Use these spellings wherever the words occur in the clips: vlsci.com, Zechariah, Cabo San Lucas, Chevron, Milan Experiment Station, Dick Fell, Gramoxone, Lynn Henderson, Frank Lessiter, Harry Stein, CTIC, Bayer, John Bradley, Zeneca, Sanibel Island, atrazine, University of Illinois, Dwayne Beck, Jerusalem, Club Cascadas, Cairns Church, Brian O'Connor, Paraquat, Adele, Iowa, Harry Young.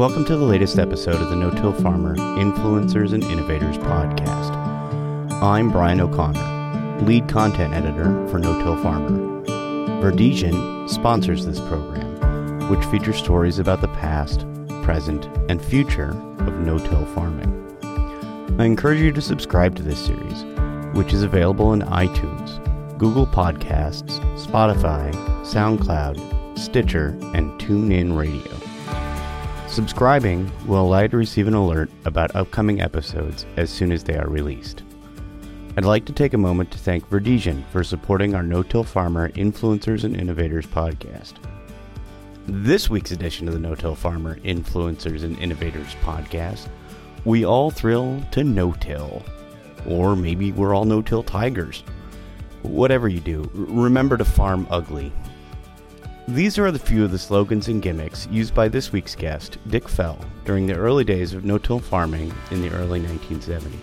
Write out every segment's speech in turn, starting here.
Welcome to the latest episode of the No-Till Farmer Influencers and Innovators podcast. I'm Brian O'Connor, lead content editor for No-Till Farmer. Verdesian sponsors this program, which features stories about the past, present, and future of no-till farming. I encourage you to subscribe to this series, which is available in iTunes, Google Podcasts, Spotify, SoundCloud, Stitcher, and TuneIn Radio. Subscribing will allow you to receive an alert about upcoming episodes as soon as they are released. I'd like to take a moment to thank Verdesian for supporting our No-Till Farmer Influencers and Innovators podcast. This week's edition of the No-Till Farmer Influencers and Innovators podcast, we all thrill to no-till. Or maybe we're all no-till tigers. Whatever you do, remember to farm ugly. These are the few of the slogans and gimmicks used by this week's guest, Dick Fell, during the early days of no-till farming in the early 1970s.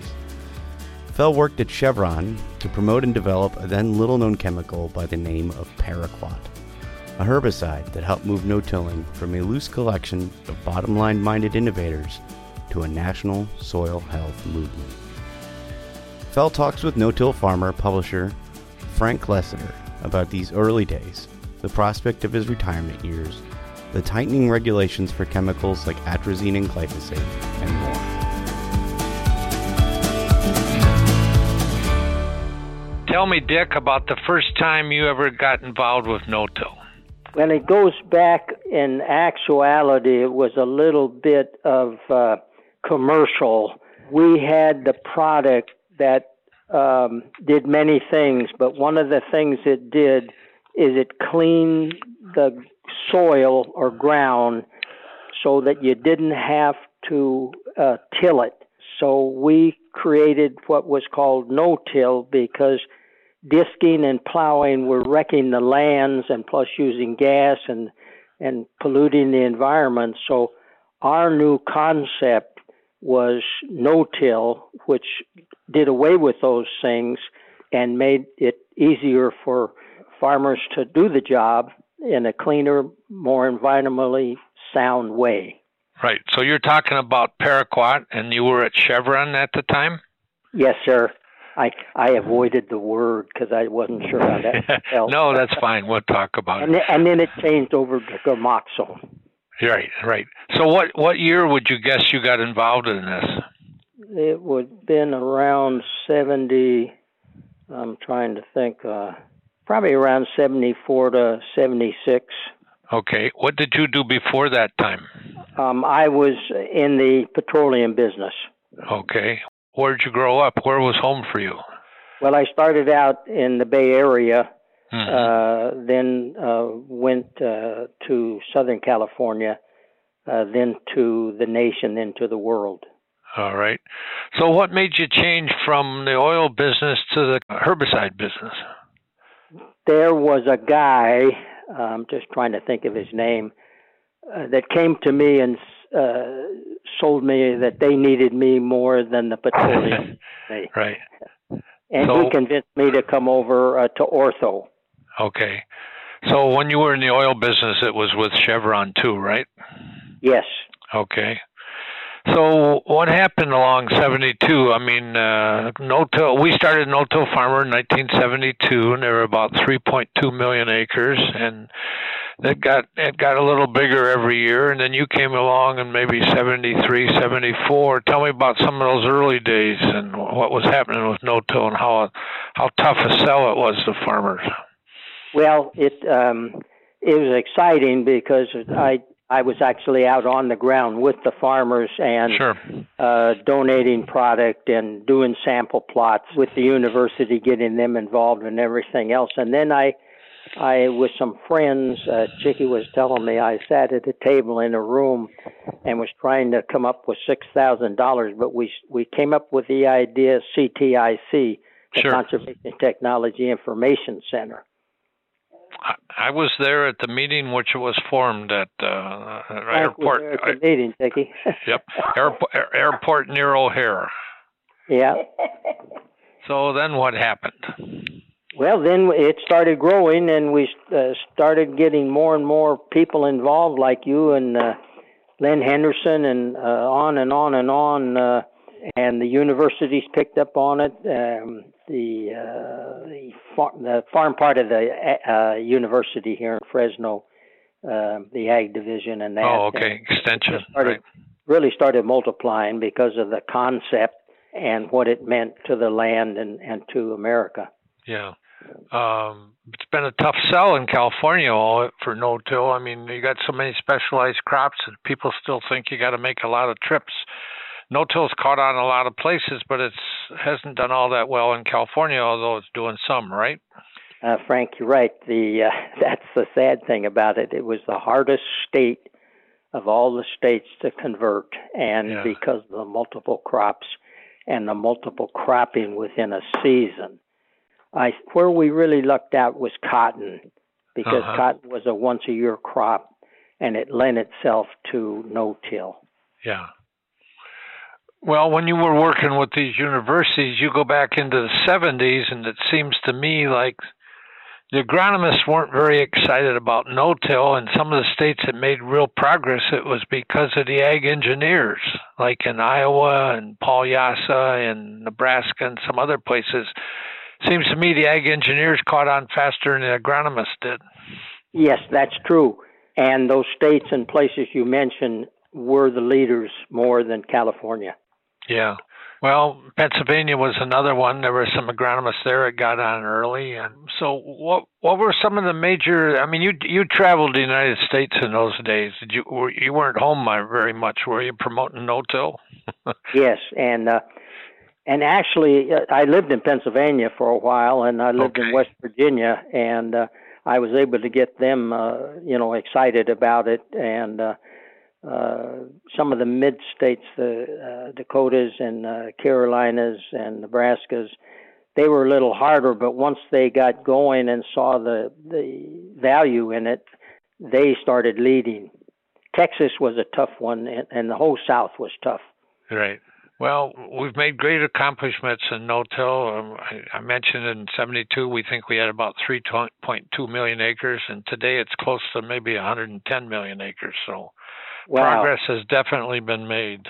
Fell worked at Chevron to promote and develop a then little-known chemical by the name of Paraquat, a herbicide that helped move no-tilling from a loose collection of bottom-line-minded innovators to a national soil health movement. Fell talks with no-till farmer publisher Frank Lessiter about these early days, the prospect of his retirement years, the tightening regulations for chemicals like atrazine and glyphosate, and more. Tell me, Dick, about the first time you ever got involved with no-till. Well, it goes back, in actuality, it was a little bit of commercial. We had the product that did many things, but one of the things it did is it cleaned the soil or ground so that you didn't have to till it. So we created what was called no-till because disking and plowing were wrecking the lands and plus using gas and polluting the environment. So our new concept was no-till, which did away with those things and made it easier for farmers to do the job in a cleaner, more environmentally sound way. Right. So you're talking about Paraquat, and you were at Chevron at the time? Yes, sir. I avoided the word because I wasn't sure how that felt. No, that's fine. We'll talk about it. And then it changed over to Gramoxone. Right, right. So what year would you guess you got involved in this? It would have been around 70, I'm trying to think, probably around 74 to 76. Okay. What did you do before that time? I was in the petroleum business. Okay. Where did you grow up? Where was home for you? Well, I started out in the Bay Area, then went to Southern California, then to the nation, then to the world. All right. So what made you change from the oil business to the herbicide business? There was a guy, I'm just trying to think of his name, that came to me and sold me that they needed me more than the petroleum. Right. And so, he convinced me to come over to Ortho. Okay. So when you were in the oil business, it was with Chevron too, right? Yes. Okay. So what happened along 72? I mean, no-till. We started No-Till Farmer in 1972, and there were about 3.2 million acres, and it got a little bigger every year. And then you came along in maybe 73, 74. Tell me about some of those early days and what was happening with no-till and how tough a sell it was to farmers. Well, it was exciting because I was actually out on the ground with the farmers and donating product and doing sample plots with the university, getting them involved in everything else. And then I with some friends, Chicky was telling me, I sat at a table in a room and was trying to come up with $6,000, but we came up with the idea CTIC, the Conservation Technology Information Center. I was there at the meeting which was formed at airport. You were there at the meeting, Dickie. Yep, airport near O'Hare. Yeah. So then what happened? Well, then it started growing, and we started getting more and more people involved, like you and Lynn Henderson, and on and on and on. And the universities picked up on it. The farm part of the university here in Fresno, the ag division, and that. Oh, okay, extension. Really started multiplying because of the concept and what it meant to the land and to America. Yeah. It's been a tough sell in California for no-till. I mean, you got so many specialized crops that people still think you got to make a lot of trips. No-till's caught on a lot of places, but it hasn't done all that well in California, although it's doing some, right? Frank, you're right. That's the sad thing about it. It was the hardest state of all the states to convert, and yeah, because of the multiple crops and the multiple cropping within a season. Where we really lucked out was cotton, because cotton was a once-a-year crop, and it lent itself to no-till. Yeah. Well, when you were working with these universities, you go back into the 70s, and it seems to me like the agronomists weren't very excited about no-till, and some of the states that made real progress, it was because of the ag engineers, like in Iowa and Paul Yassa and Nebraska and some other places. Seems to me the ag engineers caught on faster than the agronomists did. Yes, that's true. And those states and places you mentioned were the leaders more than California. Yeah. Well, Pennsylvania was another one. There were some agronomists there. It got on early. And so what were some of the major, I mean, you traveled the United States in those days. You weren't home very much, were you, promoting no-till? Yes. And actually, I lived in Pennsylvania for a while, and I lived in West Virginia, and I was able to get them, excited about it. And some of the mid-states, the Dakotas and Carolinas and Nebraskas, they were a little harder, but once they got going and saw the value in it, they started leading. Texas was a tough one, and the whole South was tough. Right. Well, we've made great accomplishments in no-till. I mentioned in 72 we think we had about 3.2 million acres, and today it's close to maybe 110 million acres. So progress has definitely been made.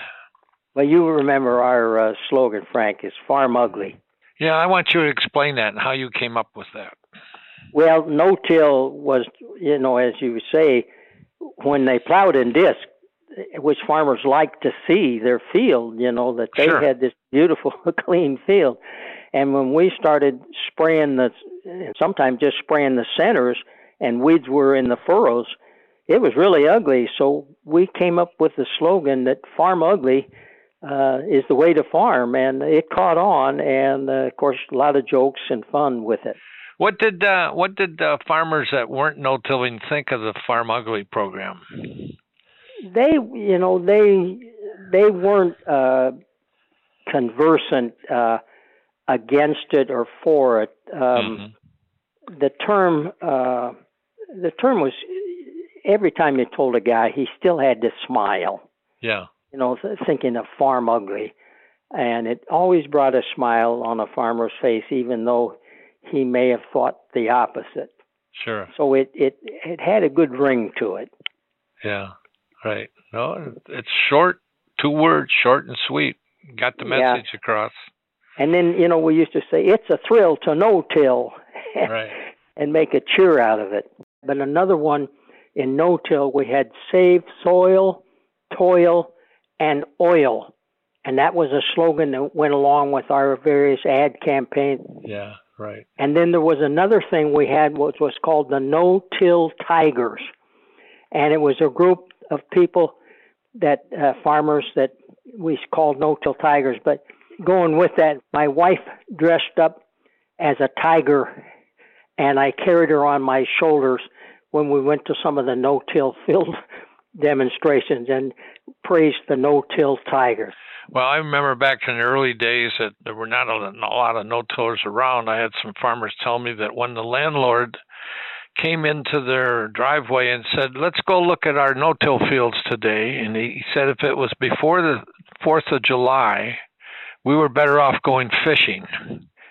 Well, you remember our slogan, Frank, is Farm Ugly. Yeah, I want you to explain that and how you came up with that. Well, no-till was, as you say, when they plowed in disc, which farmers like to see their field, that they had this beautiful, clean field. And when we started spraying sometimes just spraying the centers, and weeds were in the furrows, it was really ugly. So we came up with the slogan that Farm Ugly is the way to farm. And it caught on, and of course, a lot of jokes and fun with it. What did farmers that weren't no-tilling think of the Farm Ugly program? They weren't conversant against it or for it. The term was, every time you told a guy, he still had to smile. Yeah. Thinking of Farm Ugly, and it always brought a smile on a farmer's face, even though he may have thought the opposite. Sure. So it had a good ring to it. Yeah. Right. No, it's short, two words, short and sweet. Got the message across. And then, we used to say, it's a thrill to no-till. Right. And make a cheer out of it. But another one in no-till, we had save soil, toil, and oil. And that was a slogan that went along with our various ad campaigns. Yeah, right. And then there was another thing we had, which was called the No-Till Tigers. And it was a group of people that farmers that we called no-till tigers. But going with that, my wife dressed up as a tiger, and I carried her on my shoulders when we went to some of the no-till field demonstrations and praised the no-till tigers. Well, I remember back in the early days that there were not a lot of no-tillers around. I had some farmers tell me that when the landlord came into their driveway and said, let's go look at our no-till fields today. And he said if it was before the 4th of July, we were better off going fishing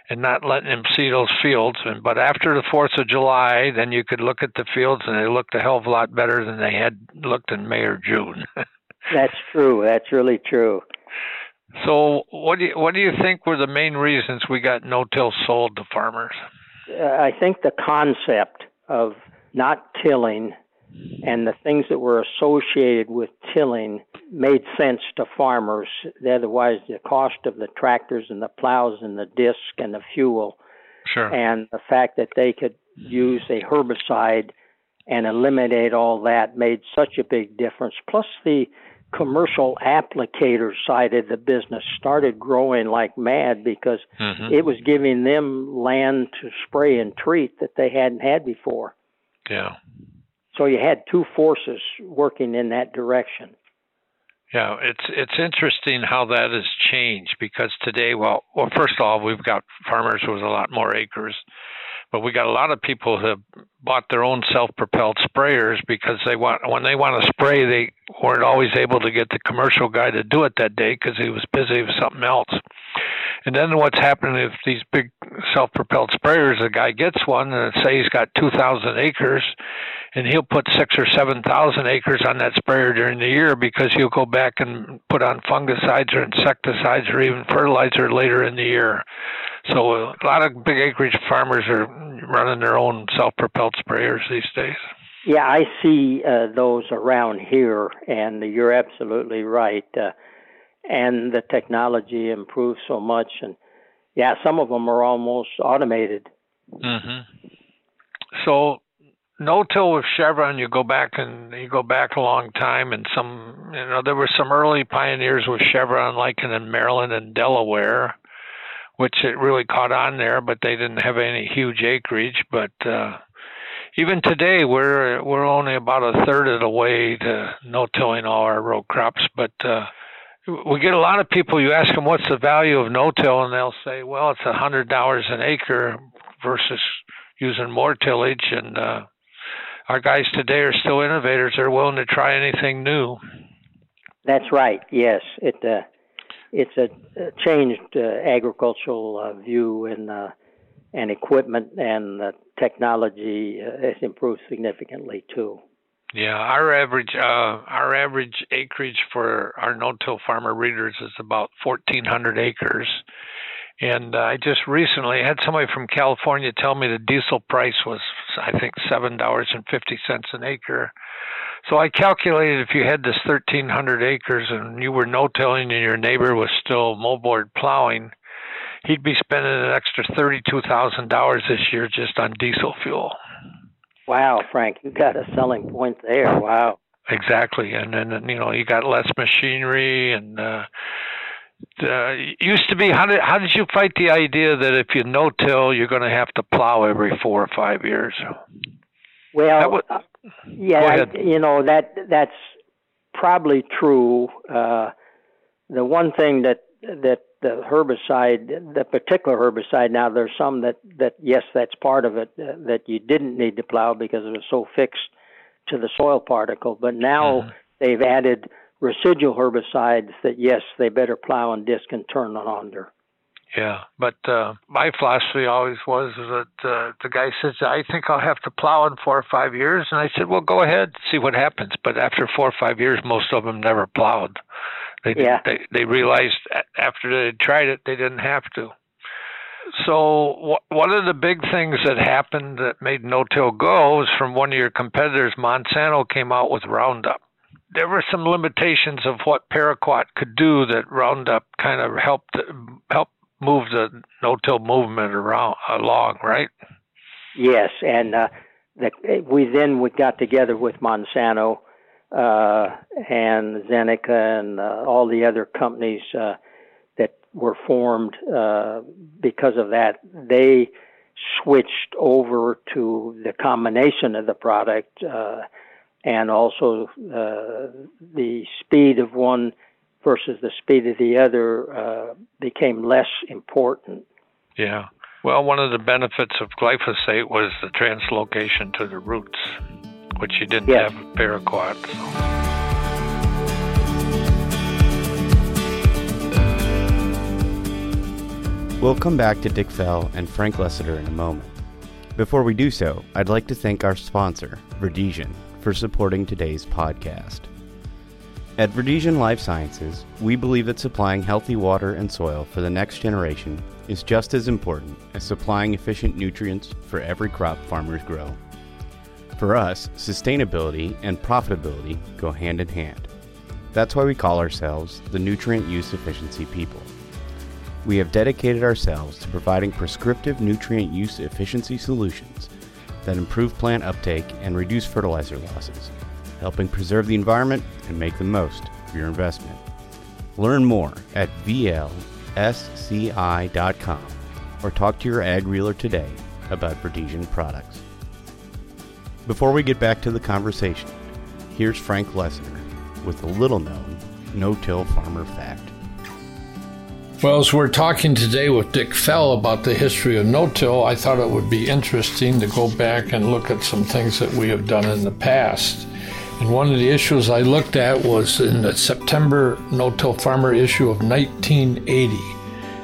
and not letting him see those fields. But after the 4th of July, then you could look at the fields, and they looked a hell of a lot better than they had looked in May or June. That's true. That's really true. So what do you think were the main reasons we got no-till sold to farmers? I think the concept of not tilling and the things that were associated with tilling made sense to farmers. Otherwise, the cost of the tractors and the plows and the disc and the fuel, sure, and the fact that they could use a herbicide and eliminate all that made such a big difference. Plus, the commercial applicator side of the business started growing like mad because it was giving them land to spray and treat that they hadn't had before. Yeah. So you had two forces working in that direction. Yeah, it's interesting how that has changed because today, well, first of all, we've got farmers with a lot more acres, but we got a lot of people who have bought their own self-propelled sprayers because when they want to spray, they weren't always able to get the commercial guy to do it that day because he was busy with something else. And then what's happening if these big self-propelled sprayers, the guy gets one and say he's got 2,000 acres and he'll put 6,000 or 7,000 acres on that sprayer during the year because he'll go back and put on fungicides or insecticides or even fertilizer later in the year. So a lot of big acreage farmers are running their own self-propelled sprayers these days. Yeah, I see those around here, and you're absolutely right. And the technology improved so much, and yeah, some of them are almost automated. Mm-hmm. So no-till with Chevron, you go back a long time, and there were some early pioneers with Chevron, like in Maryland and Delaware, which it really caught on there, but they didn't have any huge acreage. But even today, we're only about a third of the way to no-tilling all our row crops, but we get a lot of people, you ask them, what's the value of no-till? And they'll say, well, it's $100 an acre versus using more tillage. And our guys today are still innovators. They're willing to try anything new. That's right, yes. It's a changed agricultural view and equipment and technology has improved significantly, too. Yeah, our average acreage for our no-till farmer readers is about 1,400 acres. And I just recently had somebody from California tell me the diesel price was, I think, $7.50 an acre. So I calculated if you had this 1,300 acres and you were no-tilling and your neighbor was still moldboard plowing, he'd be spending an extra $32,000 this year just on diesel fuel. Wow, Frank, you got a selling point there. Wow. Exactly. And then, you got less machinery. And it used to be, how did you fight the idea that if you no-till, you're going to have to plow every 4 or 5 years? Well, that's probably true. The one thing that the herbicide, the particular herbicide, now there's some that yes, that's part of it, that you didn't need to plow because it was so fixed to the soil particle. But now they've added residual herbicides that, yes, they better plow and disc and turn it under. Yeah, but my philosophy always was that the guy says, I think I'll have to plow in 4 or 5 years. And I said, well, go ahead, see what happens. But after 4 or 5 years, most of them never plowed. They realized after they tried it, they didn't have to. So one of the big things that happened that made no-till go is from one of your competitors, Monsanto, came out with Roundup. There were some limitations of what Paraquat could do that Roundup kind of helped move the no-till movement along, right? Yes, and we got together with Monsanto and Zeneca and all the other companies that were formed because of that. They switched over to the combination of the product and also the speed of one versus the speed of the other became less important. Yeah. Well, one of the benefits of glyphosate was the translocation to the roots, which you didn't have with Paraquat. So. We'll come back to Dick Fell and Frank Lessiter in a moment. Before we do so, I'd like to thank our sponsor, Verdesian, for supporting today's podcast. At Verdesian Life Sciences, we believe that supplying healthy water and soil for the next generation is just as important as supplying efficient nutrients for every crop farmers grow. For us, sustainability and profitability go hand in hand. That's why we call ourselves the Nutrient Use Efficiency People. We have dedicated ourselves to providing prescriptive nutrient use efficiency solutions that improve plant uptake and reduce fertilizer losses, helping preserve the environment and make the most of your investment. Learn more at vlsci.com or talk to your ag realtor today about Verdesian products. Before we get back to the conversation, here's Frank Lessiter with a little-known no-till farmer fact. Well, as we're talking today with Dick Fell about the history of no-till, I thought it would be interesting to go back and look at some things that we have done in the past. And one of the issues I looked at was in the September No-Till Farmer issue of 1980.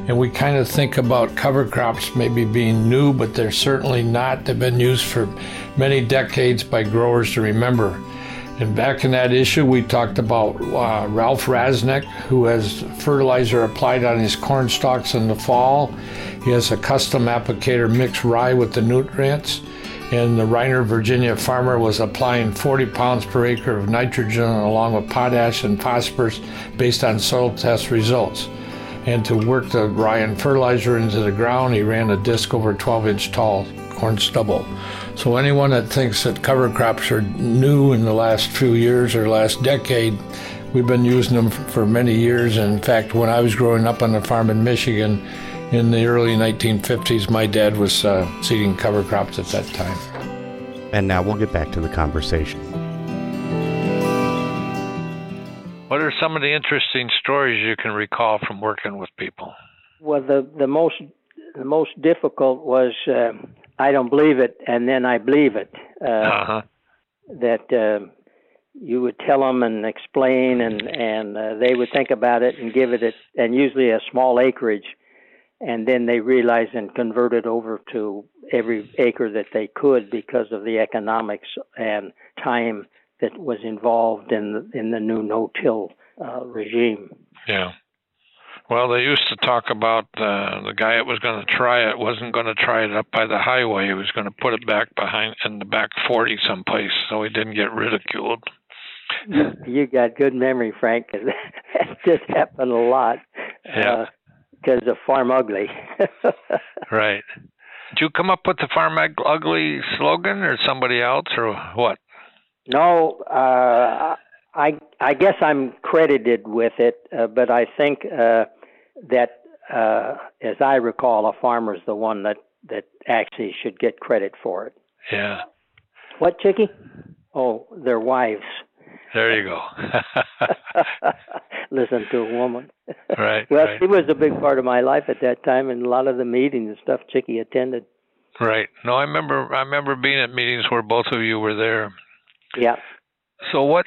And we kind of think about cover crops maybe being new, but they're certainly not. They've been used for many decades by growers to remember. And back in that issue, we talked about Ralph Rasnick, who has fertilizer applied on his corn stalks in the fall. He has a custom applicator mixed rye with the nutrients. And the Reiner, Virginia farmer was applying 40 pounds per acre of nitrogen along with potash and phosphorus based on soil test results. And to work the rye and fertilizer into the ground, he ran a disc over 12-inch tall corn stubble. So anyone that thinks that cover crops are new in the last few years or last decade, we've been using them for many years. In fact, when I was growing up on a farm in Michigan, in the early 1950s, my dad was seeding cover crops at that time. And now we'll get back to the conversation. What are some of the interesting stories you can recall from working with people? Well, the most difficult was I don't believe it, and then I believe it. That you would tell them and explain, and they would think about it and give it, and usually a small acreage. And then they realized and converted over to every acre that they could because of the economics and time that was involved in the new no-till regime. Yeah. Well, they used to talk about the guy that was going to try it wasn't going to try it up by the highway. He was going to put it back behind in the back 40 someplace so he didn't get ridiculed. You got good memory, Frank. That just happened a lot. Yeah. Because of Farm Ugly. Right. Did you come up with the Farm Ugly slogan or somebody else or what? No, I guess I'm credited with it, but I think that, as I recall, a farmer's the one that actually should get credit for it. Yeah. What, Chicky? Oh, their wives. There you go. Listen to a woman. Right. Well, right. She was a big part of my life at that time, and a lot of the meetings and stuff Chicky attended. Right. No, I remember being at meetings where both of you were there. Yeah. So what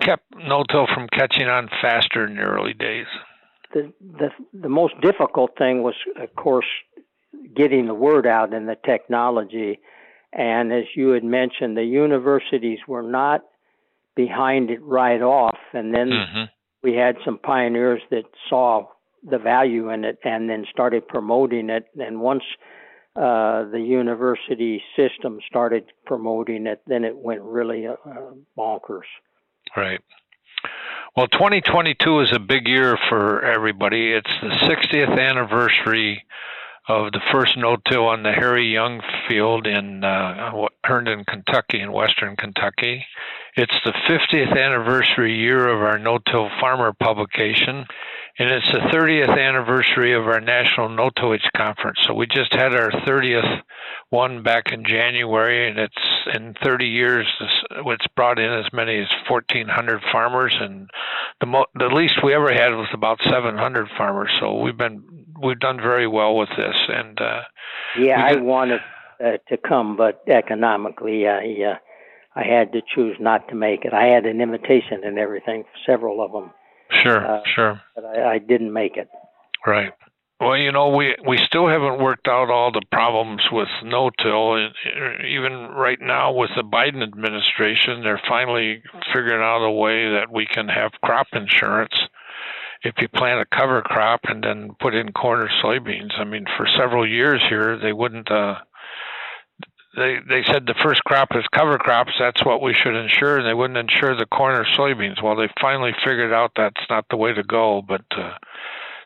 kept no-till from catching on faster in the early days? The most difficult thing was, of course, getting the word out and the technology. And as you had mentioned, the universities were not behind it right off, and then we had some pioneers that saw the value in it and then started promoting it. And once the university system started promoting it, then it went really bonkers. Right. Well, 2022 is a big year for everybody. It's the 60th anniversary of the first no-till on the Harry Young field in Herndon, Kentucky, in western Kentucky. It's the 50th anniversary year of our No-Till Farmer publication, and it's the 30th anniversary of our National No-Tillage Conference. So we just had our 30th one back in January, and it's in 30 years, it's brought in as many as 1,400 farmers, and the least we ever had was about 700 farmers. So we've done very well with this. And I wanted to come, but economically, I had to choose not to make it. I had an invitation and everything, several of them. Sure. But I didn't make it. Right. Well, you know, we still haven't worked out all the problems with no-till. Even right now with the Biden administration, they're finally figuring out a way that we can have crop insurance if you plant a cover crop and then put in corn or soybeans. I mean, for several years here, they wouldn't they said the first crop is cover crops. That's what we should insure. And they wouldn't insure the corn or soybeans. Well, they finally figured out that's not the way to go, but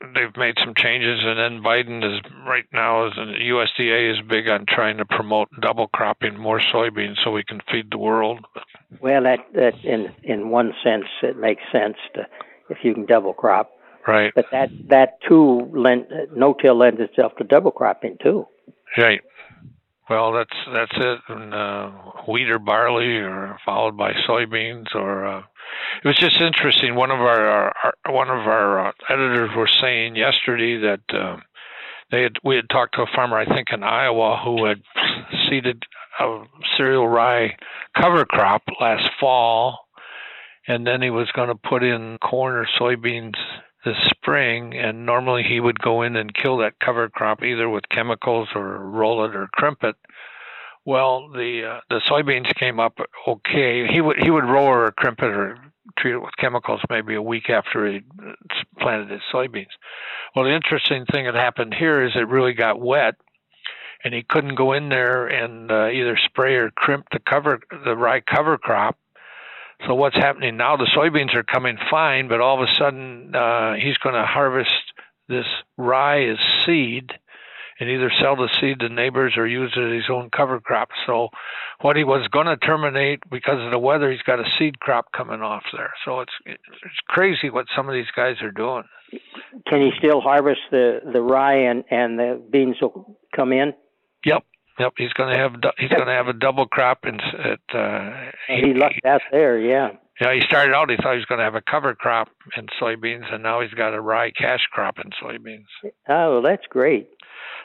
they've made some changes, and then Biden is right now, the USDA is big on trying to promote double cropping, more soybeans, so we can feed the world. Well, that in one sense it makes sense to, if you can double crop, right? But that too no-till lends itself to double cropping too. Right. Well, that's it. And, wheat or barley, or followed by soybeans, or it was just interesting. One of our editors were saying yesterday that we had talked to a farmer, I think in Iowa, who had seeded a cereal rye cover crop last fall, and then he was going to put in corn or soybeans this spring, and normally he would go in and kill that cover crop either with chemicals or roll it or crimp it. Well, the soybeans came up okay. He would roll or crimp it or treat it with chemicals maybe a week after he planted his soybeans. Well, the interesting thing that happened here is it really got wet, and he couldn't go in there and either spray or crimp the rye cover crop. So what's happening now, the soybeans are coming fine, but all of a sudden he's going to harvest this rye as seed and either sell the seed to neighbors or use it as his own cover crop. So what he was going to terminate because of the weather, he's got a seed crop coming off there. So it's crazy what some of these guys are doing. Can he still harvest the rye and the beans will come in? Yep. Yep, he's going to have a double crop, and he lucked out there, yeah. Yeah, he started out. He thought he was going to have a cover crop in soybeans, and now he's got a rye cash crop in soybeans. Oh, well, that's great.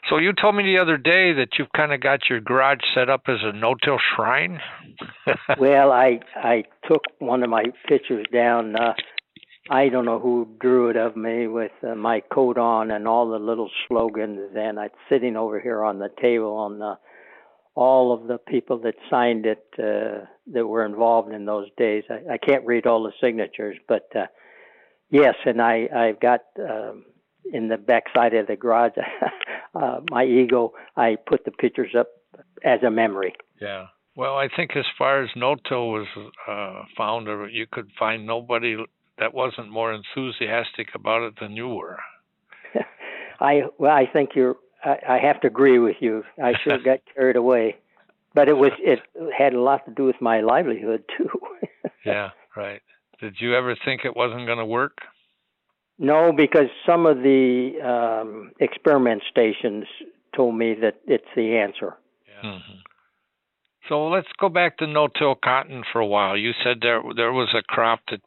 So you told me the other day that you've kind of got your garage set up as a no-till shrine. Well, I took one of my pictures down. I don't know who drew it of me with my coat on and all the little slogans, and it's sitting over here on the table on all of the people that signed it that were involved in those days. I can't read all the signatures, but yes, and I've got in the backside of the garage, my ego, I put the pictures up as a memory. Yeah. Well, I think as far as no-till was found, you could find nobody that wasn't more enthusiastic about it than you were. I think you're. I have to agree with you. I sure got carried away, but it had a lot to do with my livelihood too. Yeah, right. Did you ever think it wasn't going to work? No, because some of the experiment stations told me that it's the answer. Yeah. Mm-hmm. So let's go back to no-till cotton for a while. You said there was a crop that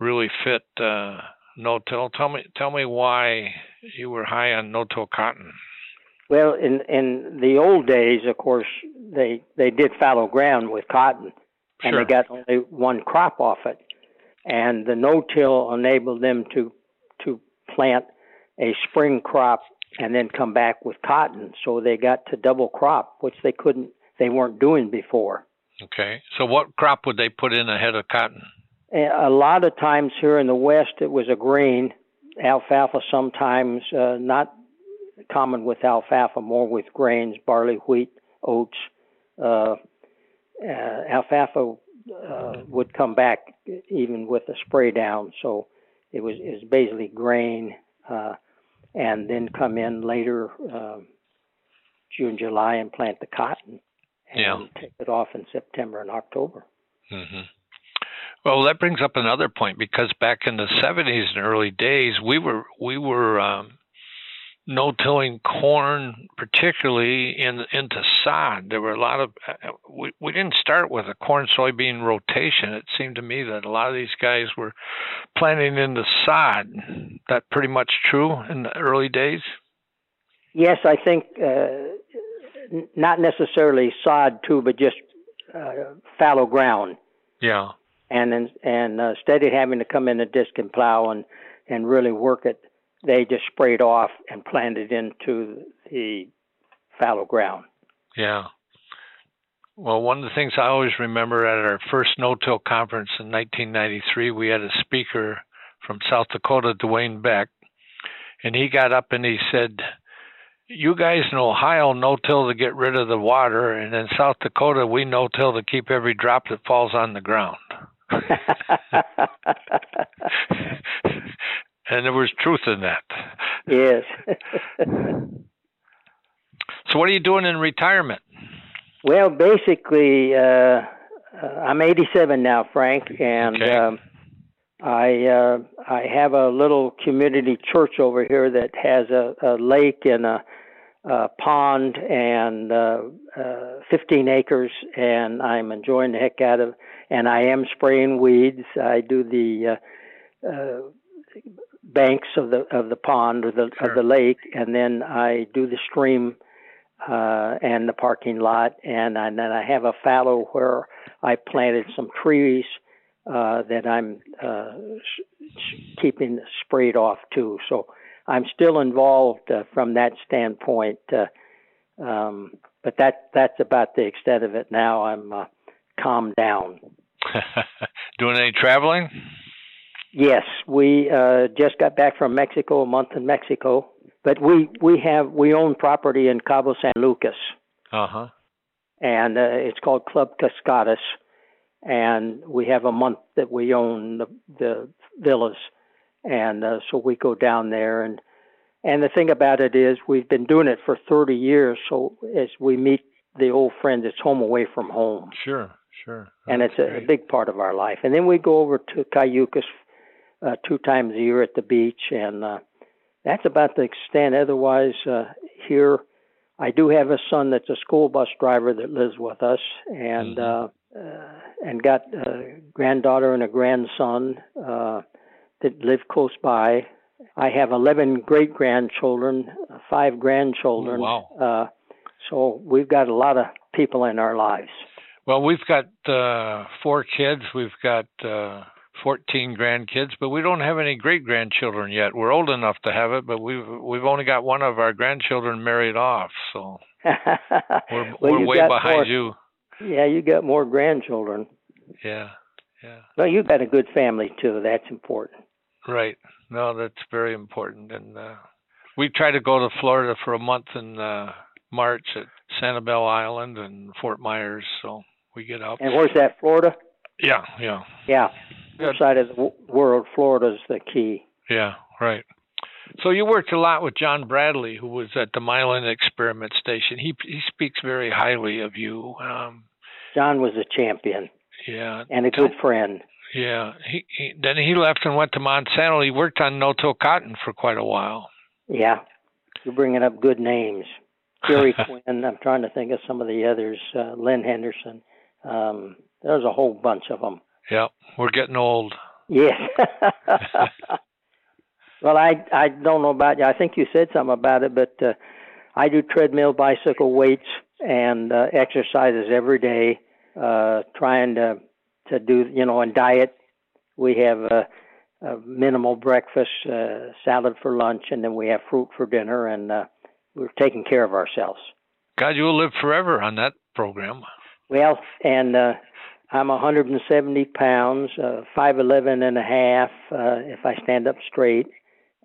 really fit no-till. Tell me why you were high on no-till cotton. Well, in the old days, of course, they did fallow ground with cotton, and sure, they got only one crop off it. And the no-till enabled them to plant a spring crop and then come back with cotton. So they got to double crop, which they weren't doing before. Okay. So what crop would they put in ahead of cotton? A lot of times here in the West, it was a grain, alfalfa sometimes, not common with alfalfa, more with grains, barley, wheat, oats. Alfalfa would come back even with a spray down, so it was basically grain, and then come in later June, July, and plant the cotton, and take it off in September and October. Mm-hmm. Well, that brings up another point, because back in the 70s and early days, we were no-tilling corn, particularly into sod. There were a lot of we didn't start with a corn-soybean rotation. It seemed to me that a lot of these guys were planting into sod. That pretty much true in the early days? Yes, I think not necessarily sod too, but just fallow ground. Yeah. And instead of having to come in a disc and plow and really work it, they just sprayed off and planted into the fallow ground. Yeah. Well, one of the things I always remember at our first no-till conference in 1993, we had a speaker from South Dakota, Dwayne Beck, and he got up and he said, you guys in Ohio no-till to get rid of the water, and in South Dakota, we no-till to keep every drop that falls on the ground. And there was truth in that. Yes. So what are you doing in retirement? Well, basically, I'm 87 now, Frank, and okay. I have a little community church over here that has a lake and a pond and 15 acres, and I'm enjoying the heck out of it. And I am spraying weeds. I do the banks of the pond or the sure. of the lake, and then I do the stream. And the parking lot, and then I have a fallow where I planted some trees that I'm keeping sprayed off too. So I'm still involved from that standpoint, but that's about the extent of it now. I'm calmed down. Doing any traveling? Yes, we just got back from Mexico, a month in Mexico. But we own property in Cabo San Lucas, and it's called Club Cascadas, and we have a month that we own the villas, and so we go down there, and the thing about it is we've been doing it for 30 years, so as we meet the old friends, it's home away from home. Sure. That's and it's a big part of our life, and then we go over to Cayucas 2 times a year at the beach, and. That's about the extent. Otherwise, here, I do have a son that's a school bus driver that lives with us, and got a granddaughter and a grandson that live close by. I have 11 great-grandchildren, 5 grandchildren. Oh, wow. So we've got a lot of people in our lives. Well, we've got 4 kids. We've got... 14 grandkids, but we don't have any great-grandchildren yet. We're old enough to have it, but we've only got one of our grandchildren married off, so we're way behind you. Yeah, you got more grandchildren. Yeah. Well, you've got a good family, too. That's important. Right. No, that's very important. And we try to go to Florida for a month in March at Sanibel Island and Fort Myers, so we get out. And where's that, Florida? Yeah. Outside of the world, Florida's the key. Yeah, right. So you worked a lot with John Bradley, who was at the Milan Experiment Station. He speaks very highly of you. John was a champion. Yeah. And a good friend. Yeah. Then he left and went to Monsanto. He worked on no-till cotton for quite a while. Yeah. You're bringing up good names. Jerry Quinn. I'm trying to think of some of the others. Lynn Henderson. There's a whole bunch of them. Yeah, we're getting old. Yes. Well, I don't know about you. I think you said something about it, but I do treadmill, bicycle, weights, and exercises every day, trying to do, and diet. We have a minimal breakfast, salad for lunch, and then we have fruit for dinner, and we're taking care of ourselves. God, you will live forever on that program. Well, and... I'm 170 pounds, 5'11 and a half, if I stand up straight.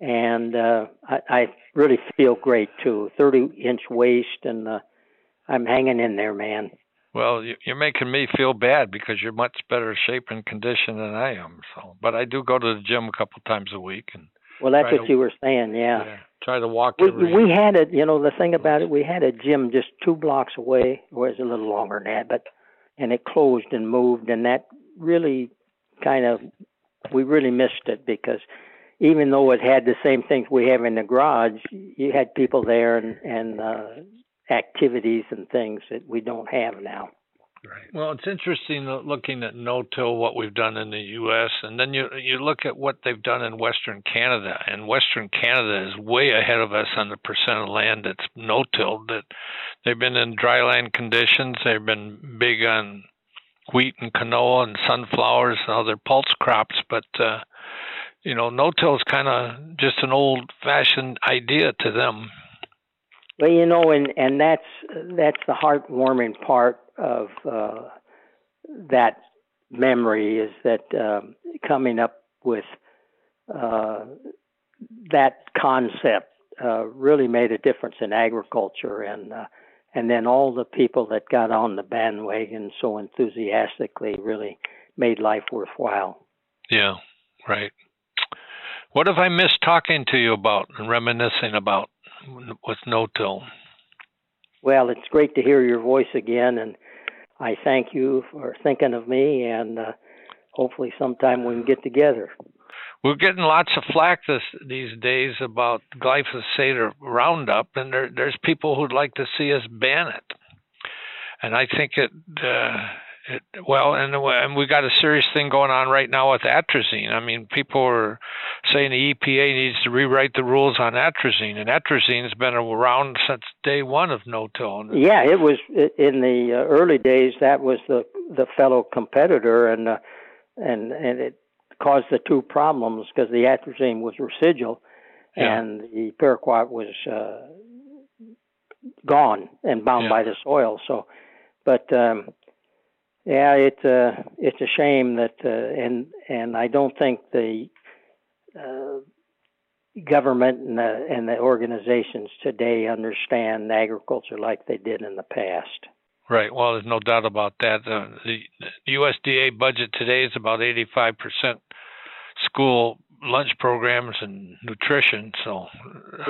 And I really feel great, too. 30-inch waist, and I'm hanging in there, man. Well, you're making me feel bad because you're much better shape and condition than I am. So, but I do go to the gym a couple times a week. And well, that's what you were saying, yeah. Try to walk. We had it, the thing about it, we had a gym just 2 blocks away. Well, it was a little longer than that, but... And it closed and moved, and that really we really missed it because even though it had the same things we have in the garage, you had people there and activities and things that we don't have now. Right. Well, it's interesting looking at no-till, what we've done in the U.S., and then you look at what they've done in Western Canada, and Western Canada is way ahead of us on the percent of land that's no-till. That they've been in dryland conditions. They've been big on wheat and canola and sunflowers and other pulse crops, but you know, no-till is kind of just an old-fashioned idea to them. Well, you know, and that's the heartwarming part of that memory, is that coming up with that concept really made a difference in agriculture, and then all the people that got on the bandwagon so enthusiastically really made life worthwhile. Yeah, right. What have I missed talking to you about and reminiscing about with no-till? Well, it's great to hear your voice again, and I thank you for thinking of me, and hopefully sometime we can get together. We're getting lots of flack these days about glyphosate or Roundup, and there's people who'd like to see us ban it. And I think and we got a serious thing going on right now with atrazine. I mean, people are saying the EPA needs to rewrite the rules on atrazine, and atrazine has been around since day one of no-till. Yeah, it was in the early days. That was the fellow competitor, and it caused the two problems because the atrazine was residual, and the paraquat was gone and bound by the soil. So, but. Yeah, it's a shame that, and I don't think the government and the organizations today understand agriculture like they did in the past. Right. Well, there's no doubt about that. The USDA budget today is about 85% school lunch programs and nutrition. So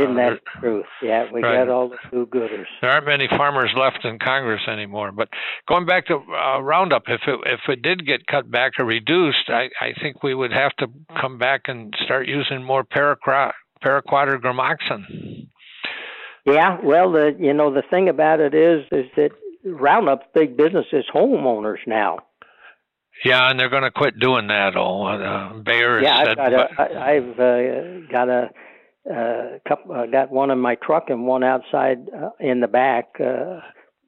isn't that the truth? Yeah, we got all the food gooders. There aren't many farmers left in Congress anymore. But going back to Roundup, if it did get cut back or reduced, I think we would have to come back and start using more paraquat or Gramoxone. Yeah, well, the thing about it is that Roundup's big business is homeowners now. Yeah, and they're going to quit doing that. All Bayer said. Yeah, I've got a couple. I got one in my truck and one outside in the back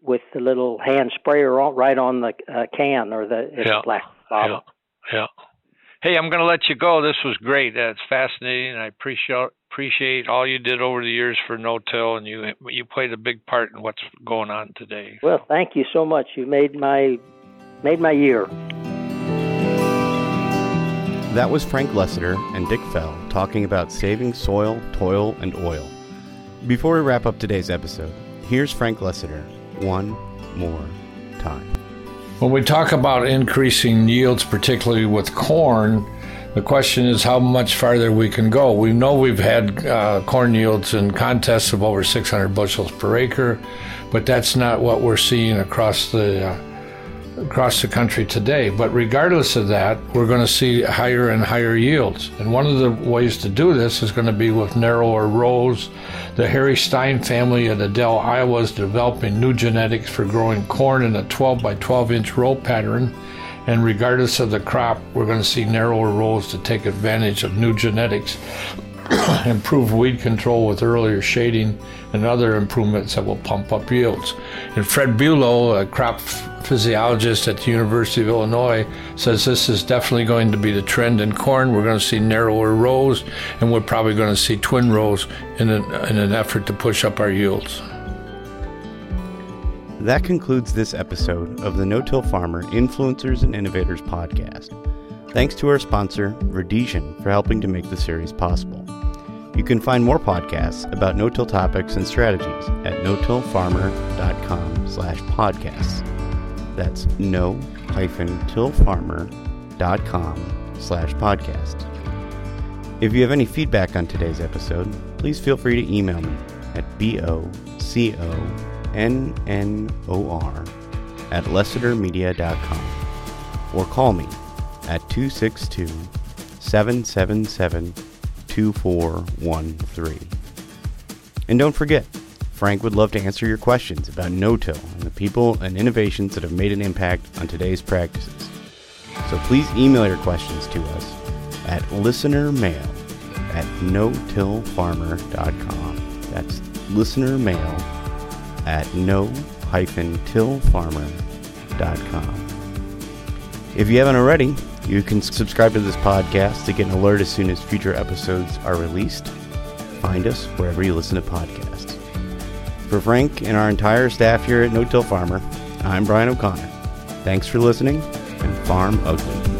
with the little hand sprayer right on the can or the black bottle. Yeah. Hey, I'm going to let you go. This was great. It's fascinating. I appreciate all you did over the years for no-till, and you played a big part in what's going on today. Well, thank you so much. You made my year. That was Frank Lessiter and Dick Fell talking about saving soil, toil, and oil. Before we wrap up today's episode, here's Frank Lessiter one more time. When we talk about increasing yields, particularly with corn, the question is how much farther we can go. We know we've had corn yields in contests of over 600 bushels per acre, but that's not what we're seeing across the country today. But regardless of that, we're going to see higher and higher yields. And one of the ways to do this is going to be with narrower rows. The Harry Stein family at Adele, Iowa is developing new genetics for growing corn in a 12 by 12 inch row pattern. And regardless of the crop, we're going to see narrower rows to take advantage of new genetics, improve weed control with earlier shading, and other improvements that will pump up yields. And Fred Bulow, a crop physiologist at the University of Illinois, says this is definitely going to be the trend in corn. We're going to see narrower rows, and we're probably going to see twin rows in an effort to push up our yields. That concludes this episode of the No-Till Farmer Influencers and Innovators podcast. Thanks to our sponsor, Verdesian, for helping to make the series possible. You can find more podcasts about no-till topics and strategies at notillfarmer.com/podcasts. That's no-tillfarmer.com/podcast. If you have any feedback on today's episode, please feel free to email me at BOCONNOR@LessiterMedia.com or call me at 262-777-2413. And don't forget, Frank would love to answer your questions about no-till and the people and innovations that have made an impact on today's practices. So please email your questions to us at listenermail@notillfarmer.com. That's listenermail@no-tillfarmer.com. If you haven't already, You can subscribe to this podcast to get an alert as soon as future episodes are released. Find us wherever you listen to podcasts. For Frank and our entire staff here at No Till Farmer, I'm Brian O'Connor. Thanks for listening, and farm ugly.